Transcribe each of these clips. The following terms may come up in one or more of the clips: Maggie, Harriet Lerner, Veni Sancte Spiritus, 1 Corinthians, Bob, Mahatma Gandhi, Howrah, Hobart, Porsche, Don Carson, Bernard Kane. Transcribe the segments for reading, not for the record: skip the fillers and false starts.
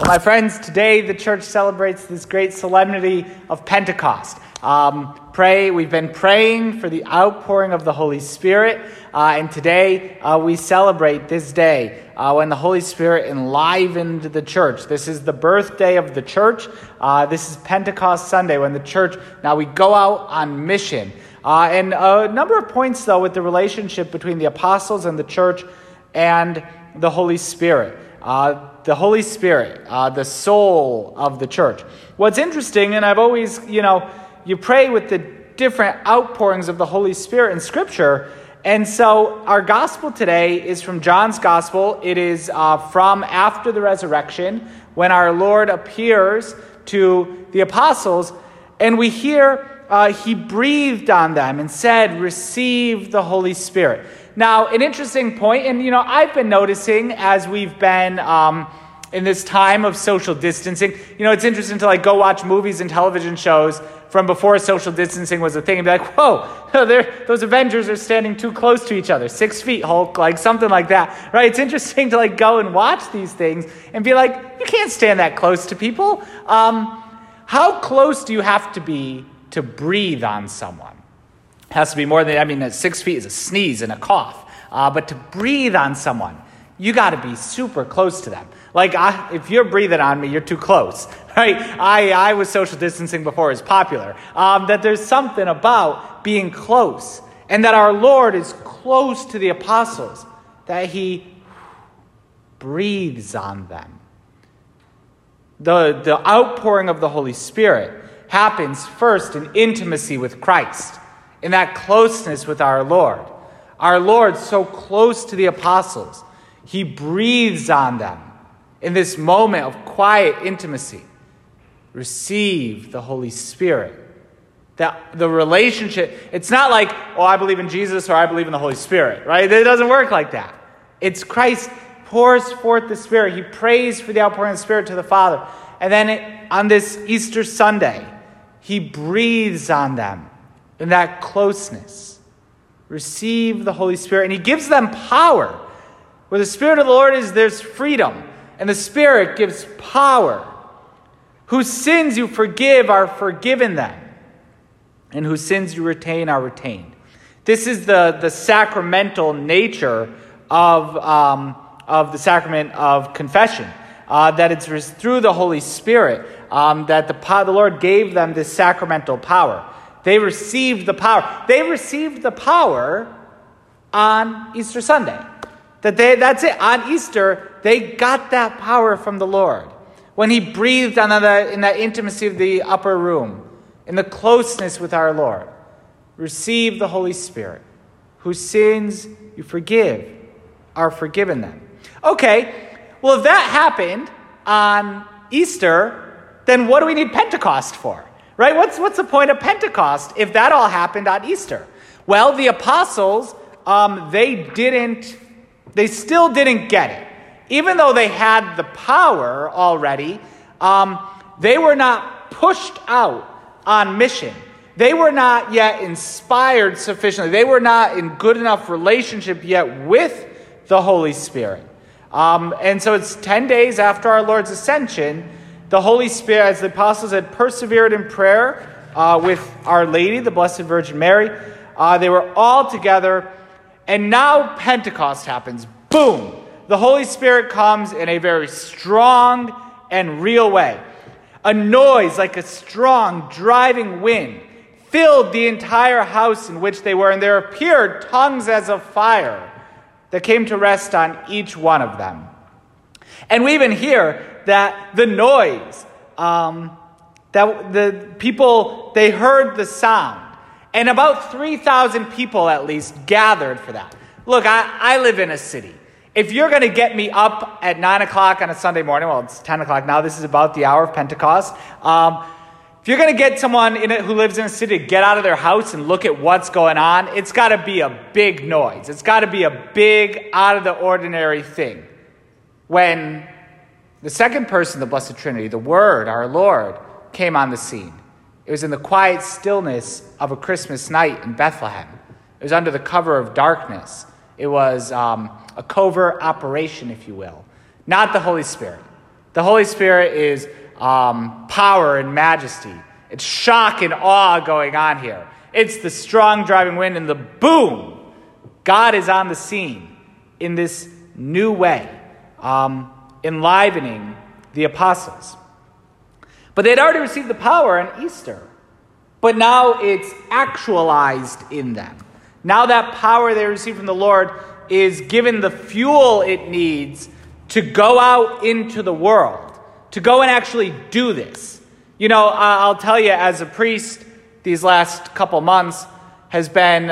Well, my friends, today the church celebrates this great solemnity of Pentecost. We've been praying for the outpouring of the Holy Spirit, and today we celebrate this day when the Holy Spirit enlivened the church. This is the birthday of the church. This is Pentecost Sunday when the church, now we go out on mission. And a number of points, though, with the relationship between the apostles and the church and the Holy Spirit. The Holy Spirit, the soul of the church. What's interesting, and I've always, you pray with the different outpourings of the Holy Spirit in Scripture. And so our gospel today is from John's gospel. It is from after the resurrection, when our Lord appears to the apostles, and we hear he breathed on them and said, "Receive the Holy Spirit." Now, an interesting point, and I've been noticing as we've been in this time of social distancing, it's interesting to go watch movies and television shows from before social distancing was a thing and be like, whoa, those Avengers are standing too close to each other, 6 feet, Hulk, something like that, right? It's interesting to go and watch these things and be like, you can't stand that close to people. How close do you have to be to breathe on someone? Has to be more than, 6 feet is a sneeze and a cough. But to breathe on someone, you got to be super close to them. If you're breathing on me, you're too close, right? I was social distancing before it was popular. That there's something about being close, and that our Lord is close to the apostles, that he breathes on them. The outpouring of the Holy Spirit happens first in intimacy with Christ, in that closeness with our Lord. Our Lord, so close to the apostles, he breathes on them in this moment of quiet intimacy. Receive the Holy Spirit. The relationship, it's not like, I believe in Jesus or I believe in the Holy Spirit, right? It doesn't work like that. It's Christ pours forth the Spirit. He prays for the outpouring of the Spirit to the Father. And then on this Easter Sunday, he breathes on them. In that closeness, receive the Holy Spirit. And he gives them power. Where the Spirit of the Lord is, there's freedom. And the Spirit gives power. Whose sins you forgive are forgiven them. And whose sins you retain are retained. This is the sacramental nature of the sacrament of confession. That it's through the Holy Spirit that the Lord gave them this sacramental power. They received the power. They received the power on Easter Sunday. That's it. On Easter, they got that power from the Lord. When he breathed on them in that intimacy of the upper room, in the closeness with our Lord, receive the Holy Spirit, whose sins you forgive are forgiven them. Okay, well, if that happened on Easter, then what do we need Pentecost for? Right? What's the point of Pentecost if that all happened on Easter? Well, the apostles, they still didn't get it. Even though they had the power already, they were not pushed out on mission. They were not yet inspired sufficiently. They were not in good enough relationship yet with the Holy Spirit. And so it's 10 days after our Lord's ascension. The Holy Spirit, as the apostles had persevered in prayer with Our Lady, the Blessed Virgin Mary, they were all together, and now Pentecost happens. Boom! The Holy Spirit comes in a very strong and real way. A noise like a strong driving wind filled the entire house in which they were, and there appeared tongues as of fire that came to rest on each one of them. And we even hear that the noise, that the people, they heard the sound. And about 3,000 people at least gathered for that. Look, I live in a city. If you're going to get me up at 9 o'clock on a Sunday morning, well, it's 10 o'clock now. This is about the hour of Pentecost. If you're going to get someone in it who lives in a city to get out of their house and look at what's going on, it's got to be a big noise. It's got to be a big, out-of-the-ordinary thing. When the second person, the Blessed Trinity, the Word, our Lord, came on the scene, it was in the quiet stillness of a Christmas night in Bethlehem. It was under the cover of darkness. It was a covert operation, if you will. Not the Holy Spirit. The Holy Spirit is power and majesty. It's shock and awe going on here. It's the strong driving wind and the boom. God is on the scene in this new way, enlivening the apostles. But they'd already received the power on Easter. But now it's actualized in them. Now that power they received from the Lord is given the fuel it needs to go out into the world, to go and actually do this. You know, I'll tell you, as a priest, these last couple months has been,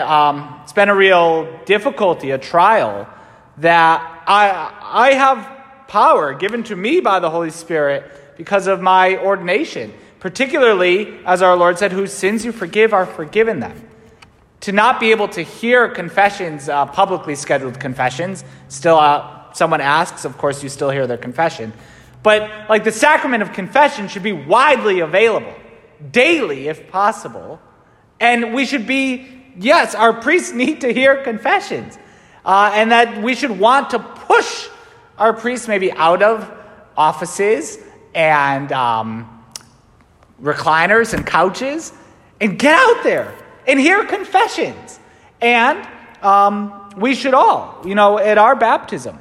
it's been a real difficulty, a trial, that I have power given to me by the Holy Spirit because of my ordination, particularly, as our Lord said, whose sins you forgive are forgiven them. To not be able to hear confessions, publicly scheduled confessions, still someone asks, of course you still hear their confession, but like the sacrament of confession should be widely available, daily if possible, and we should be, yes, our priests need to hear confessions, and that we should want to push our priests maybe out of offices and recliners and couches and get out there and hear confessions. And we should all, you know, at our baptism,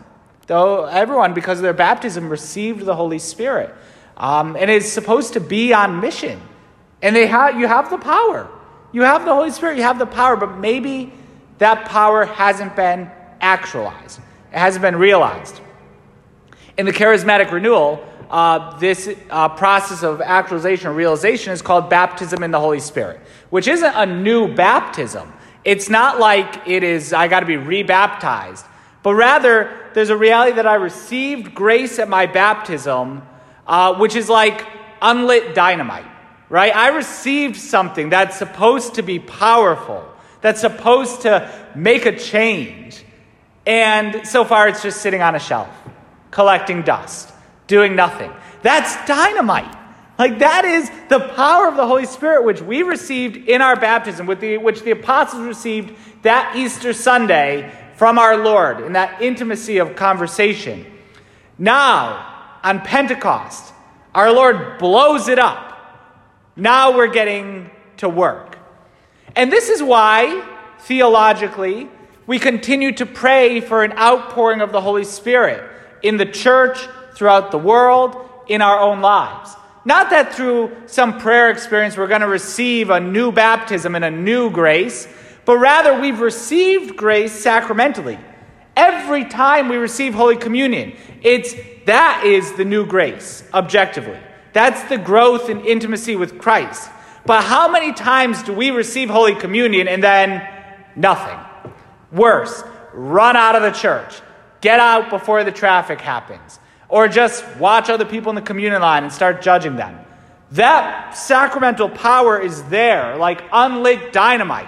though everyone, because of their baptism, received the Holy Spirit. And it's supposed to be on mission. And you have the power. You have the Holy Spirit, you have the power, but maybe that power hasn't been actualized. It hasn't been realized. In the charismatic renewal, this process of actualization or realization is called baptism in the Holy Spirit, which isn't a new baptism. It's not like it is, I got to be rebaptized, but rather there's a reality that I received grace at my baptism, which is like unlit dynamite, right? I received something that's supposed to be powerful, that's supposed to make a change. And so far it's just sitting on a shelf, collecting dust, doing nothing. That's dynamite. Like, that is the power of the Holy Spirit, which we received in our baptism, which the apostles received that Easter Sunday from our Lord in that intimacy of conversation. Now, on Pentecost, our Lord blows it up. Now we're getting to work. And this is why, theologically, we continue to pray for an outpouring of the Holy Spirit in the church, throughout the world, in our own lives. Not that through some prayer experience we're going to receive a new baptism and a new grace, but rather we've received grace sacramentally. Every time we receive Holy Communion, that is the new grace, objectively. That's the growth in intimacy with Christ. But how many times do we receive Holy Communion and then nothing? Worse, run out of the church. Get out before the traffic happens. Or just watch other people in the communion line and start judging them. That sacramental power is there, like unlit dynamite.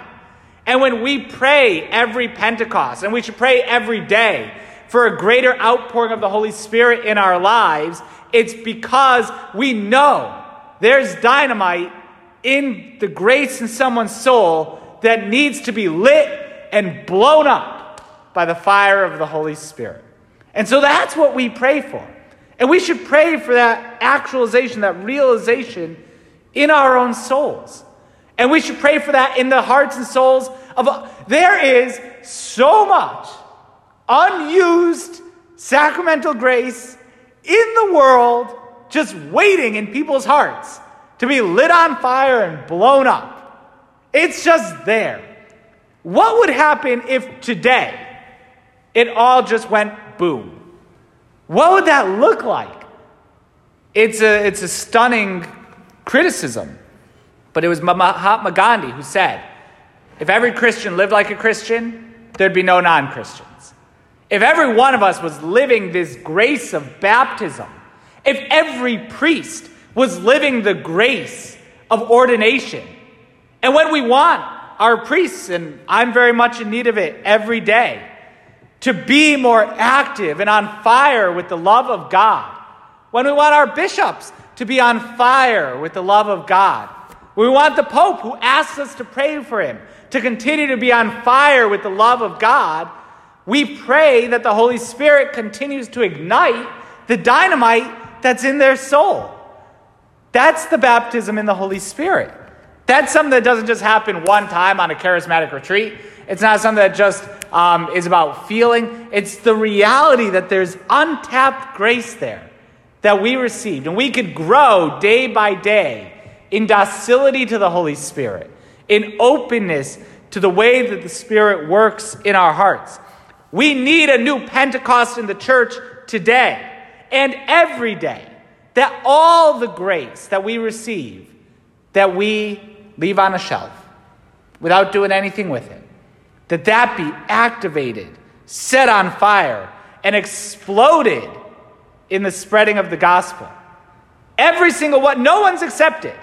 And when we pray every Pentecost, and we should pray every day for a greater outpouring of the Holy Spirit in our lives, it's because we know there's dynamite in the grace in someone's soul that needs to be lit and blown up by the fire of the Holy Spirit. And so that's what we pray for. And we should pray for that actualization, that realization in our own souls. And we should pray for that in the hearts and souls of... There is so much unused sacramental grace in the world just waiting in people's hearts to be lit on fire and blown up. It's just there. What would happen if today it all just went boom? What would that look like? It's a stunning criticism. But it was Mahatma Gandhi who said, if every Christian lived like a Christian, there'd be no non-Christians. If every one of us was living this grace of baptism, if every priest was living the grace of ordination, and when we want our priests, and I'm very much in need of it every day, to be more active and on fire with the love of God. When we want our bishops to be on fire with the love of God. We want the Pope, who asks us to pray for him, to continue to be on fire with the love of God. We pray that the Holy Spirit continues to ignite the dynamite that's in their soul. That's the baptism in the Holy Spirit. That's something that doesn't just happen one time on a charismatic retreat. It's not something that just is about feeling. It's the reality that there's untapped grace there that we received. And we could grow day by day in docility to the Holy Spirit, in openness to the way that the Spirit works in our hearts. We need a new Pentecost in the church today and every day, that all the grace that we receive, that we leave on a shelf without doing anything with it, that that be activated, set on fire, and exploded in the spreading of the gospel. Every single one. No one's accepted.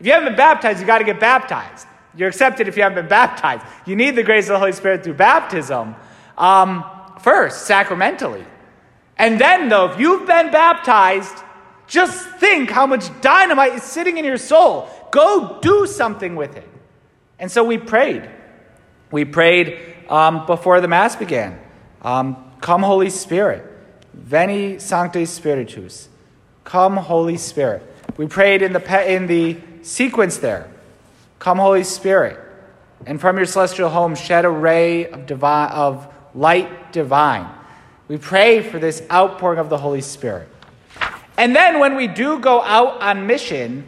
If you haven't been baptized, you got to get baptized. You're accepted if you haven't been baptized. You need the grace of the Holy Spirit through baptism first, sacramentally. And then, though, if you've been baptized, just think how much dynamite is sitting in your soul. Go do something with it. And so we prayed. We prayed before the Mass began. Come, Holy Spirit. Veni Sancte Spiritus. Come, Holy Spirit. We prayed in the sequence there. Come, Holy Spirit, and from your celestial home shed a ray of light divine. We pray for this outpouring of the Holy Spirit. And then when we do go out on mission,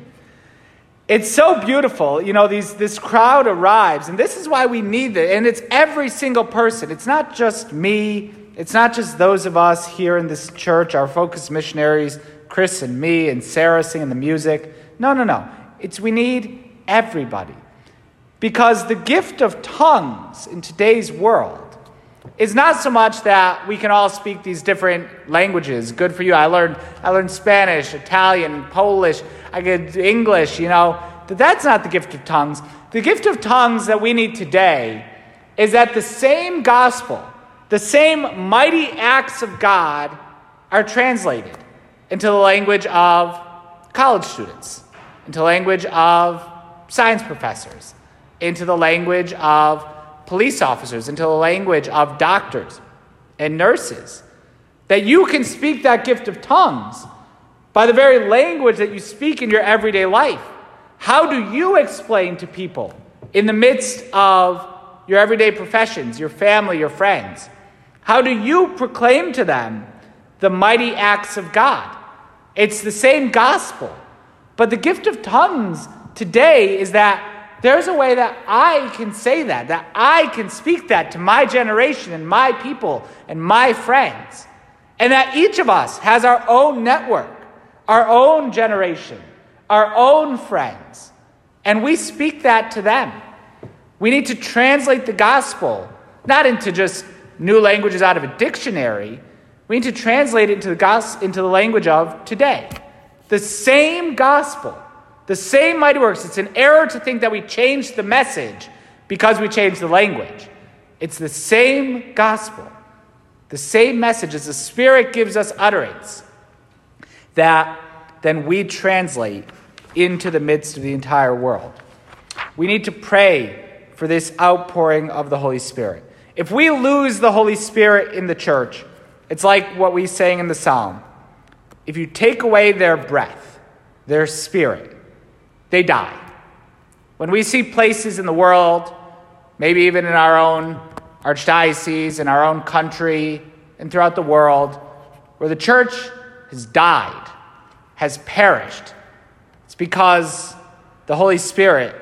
it's so beautiful. You know, this crowd arrives, and this is why we need it. And it's every single person. It's not just me. It's not just those of us here in this church, our focused missionaries, Chris and me and Sarah singing the music. No. We need everybody. Because the gift of tongues in today's world is not so much that we can all speak these different languages. Good for you. I learned Spanish, Italian, Polish. I get English, you know. That's not the gift of tongues. The gift of tongues that we need today is that the same gospel, the same mighty acts of God are translated into the language of college students, into the language of science professors, into the language of police officers, into the language of doctors and nurses. That you can speak that gift of tongues by the very language that you speak in your everyday life. How do you explain to people in the midst of your everyday professions, your family, your friends? How do you proclaim to them the mighty acts of God? It's the same gospel. But the gift of tongues today is that there's a way that I can say that I can speak that to my generation and my people and my friends. And that each of us has our own network, our own generation, our own friends. And we speak that to them. We need to translate the gospel, not into just new languages out of a dictionary. We need to translate it into the language of today. The same gospel, the same mighty works. It's an error to think that we change the message because we change the language. It's the same gospel, the same message. As the Spirit gives us utterance, that then we translate into the midst of the entire world. We need to pray for this outpouring of the Holy Spirit. If we lose the Holy Spirit in the church, it's like what we sang in the psalm. If you take away their breath, their spirit, they die. When we see places in the world, maybe even in our own archdiocese, in our own country, and throughout the world, where the church has died, has perished, it's because the Holy Spirit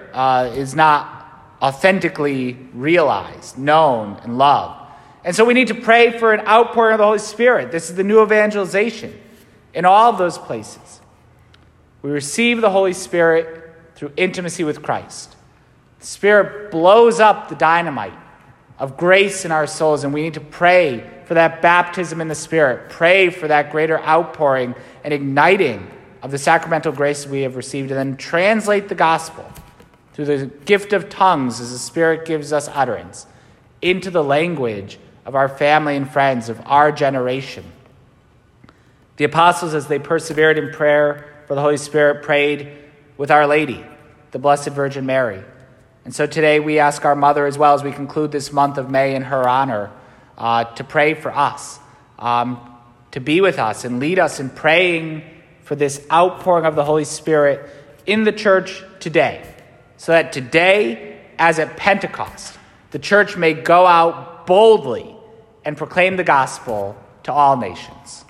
is not authentically realized, known, and loved. And so we need to pray for an outpouring of the Holy Spirit. This is the new evangelization in all of those places. We receive the Holy Spirit through intimacy with Christ. The Spirit blows up the dynamite of grace in our souls, and we need to pray for that baptism in the Spirit. Pray for that greater outpouring and igniting of the sacramental grace we have received, and then translate the gospel through the gift of tongues as the Spirit gives us utterance into the language of our family and friends, of our generation. The apostles, as they persevered in prayer for the Holy Spirit, prayed with Our Lady, the Blessed Virgin Mary. And so today we ask our mother, as well as we conclude this month of May in her honor, to pray for us, to be with us and lead us in praying for this outpouring of the Holy Spirit in the church today, so that today, as at Pentecost, the church may go out boldly and proclaim the gospel to all nations.